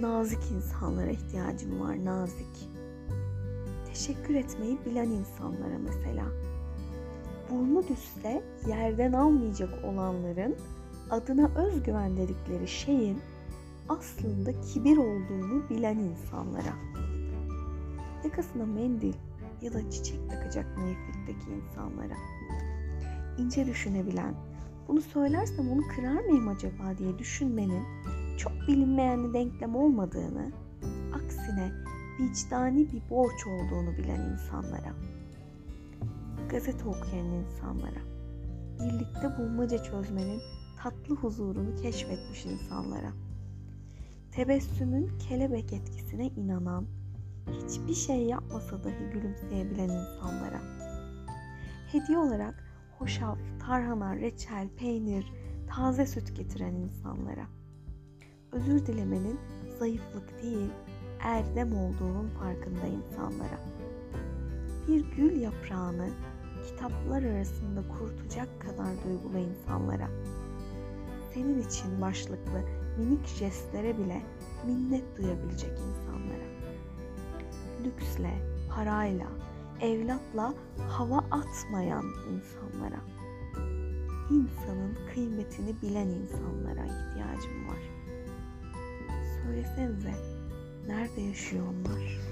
Nazik insanlara ihtiyacım var, nazik. Teşekkür etmeyi bilen insanlara mesela. Burnu düşse yerden almayacak olanların adına özgüven dedikleri şeyin aslında kibir olduğunu bilen insanlara. Yakasına mendil ya da çiçek takacak naiflikteki insanlara. İnce düşünebilen, bunu söylersem onu kırar mıyım acaba diye düşünmenin çok bilinmeyen bir denklem olmadığını, aksine vicdani bir borç olduğunu bilen insanlara. Gazete okuyan insanlara. Birlikte bulmaca çözmenin tatlı huzurunu keşfetmiş insanlara. Tebessümün kelebek etkisine inanan, hiçbir şey yapmasa dahi gülümseyebilen insanlara. Hediye olarak hoşaf, tarhana, reçel, peynir, taze süt getiren insanlara. Özür dilemenin zayıflık değil, erdem olduğunun farkında insanlara. Bir gül yaprağını kitaplar arasında kurutacak kadar duygulu insanlara. Senin için başlıklı minik jestlere bile minnet duyabilecek insanlara. Lüksle, parayla, evlatla hava atmayan insanlara. İnsanın kıymetini bilen insanlara ihtiyacım var. Söylesenize, nerede yaşıyor onlar?